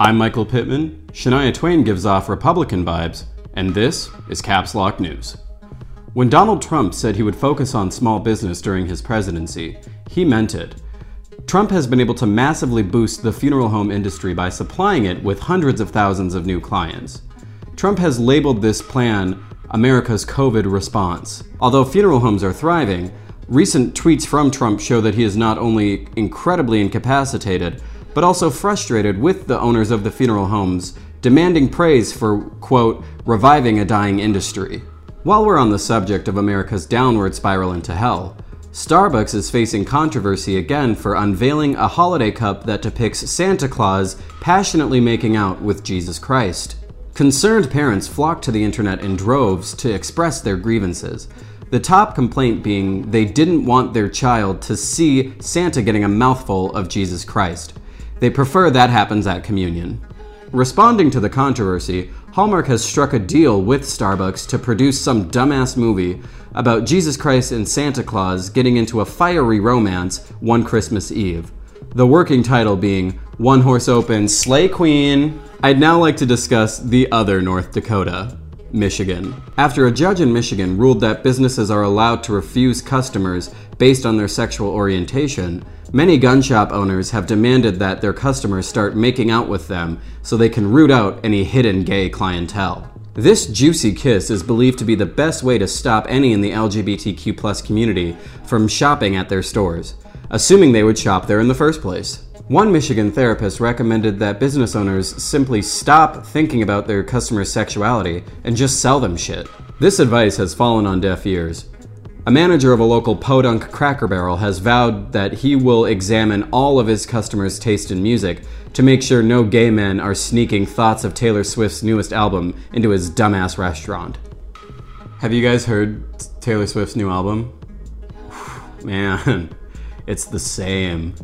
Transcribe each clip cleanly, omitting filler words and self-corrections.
I'm Michael Pittman, Shania Twain gives off Republican vibes, and this is Caps Lock News. When Donald Trump said he would focus on small business during his presidency, he meant it. Trump has been able to massively boost the funeral home industry by supplying it with hundreds of thousands of new clients. Trump has labeled this plan America's COVID response. Although funeral homes are thriving, recent tweets from Trump show that he is not only incredibly incapacitated, but also frustrated with the owners of the funeral homes, demanding praise for, quote, reviving a dying industry. While we're on the subject of America's downward spiral into hell, Starbucks is facing controversy again for unveiling a holiday cup that depicts Santa Claus passionately making out with Jesus Christ. Concerned parents flocked to the internet in droves to express their grievances, the top complaint being they didn't want their child to see Santa getting a mouthful of Jesus Christ. They prefer that happens at communion. Responding to the controversy, Hallmark has struck a deal with Starbucks to produce some dumbass movie about Jesus Christ and Santa Claus getting into a fiery romance one Christmas Eve. The working title being One Horse Open Slay Queen. I'd now like to discuss the other North Dakota, Michigan. After a judge in Michigan ruled that businesses are allowed to refuse customers based on their sexual orientation, many gun shop owners have demanded that their customers start making out with them so they can root out any hidden gay clientele. This juicy kiss is believed to be the best way to stop any in the LGBTQ+ community from shopping at their stores, assuming they would shop there in the first place. One Michigan therapist recommended that business owners simply stop thinking about their customers' sexuality and just sell them shit. This advice has fallen on deaf ears. A manager of a local podunk Cracker Barrel has vowed that he will examine all of his customers' taste in music to make sure no gay men are sneaking thoughts of Taylor Swift's newest album into his dumbass restaurant. Have you guys heard Taylor Swift's new album? Man, it's the same.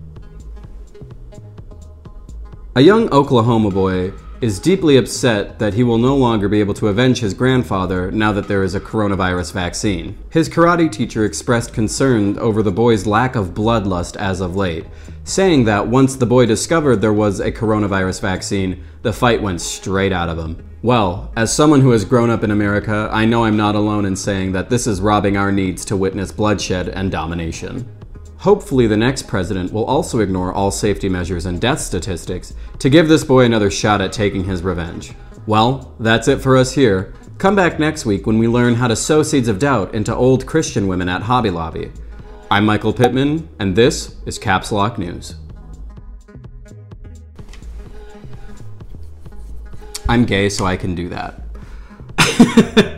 A young Oklahoma boy is deeply upset that he will no longer be able to avenge his grandfather now that there is a coronavirus vaccine. His karate teacher expressed concern over the boy's lack of bloodlust as of late, saying that once the boy discovered there was a coronavirus vaccine, the fight went straight out of him. Well, as someone who has grown up in America, I know I'm not alone in saying that this is robbing our needs to witness bloodshed and domination. Hopefully the next president will also ignore all safety measures and death statistics to give this boy another shot at taking his revenge. Well, that's it for us here. Come back next week when we learn how to sow seeds of doubt into old Christian women at Hobby Lobby. I'm Michael Pittman, and this is Caps Lock News. I'm gay, so I can do that.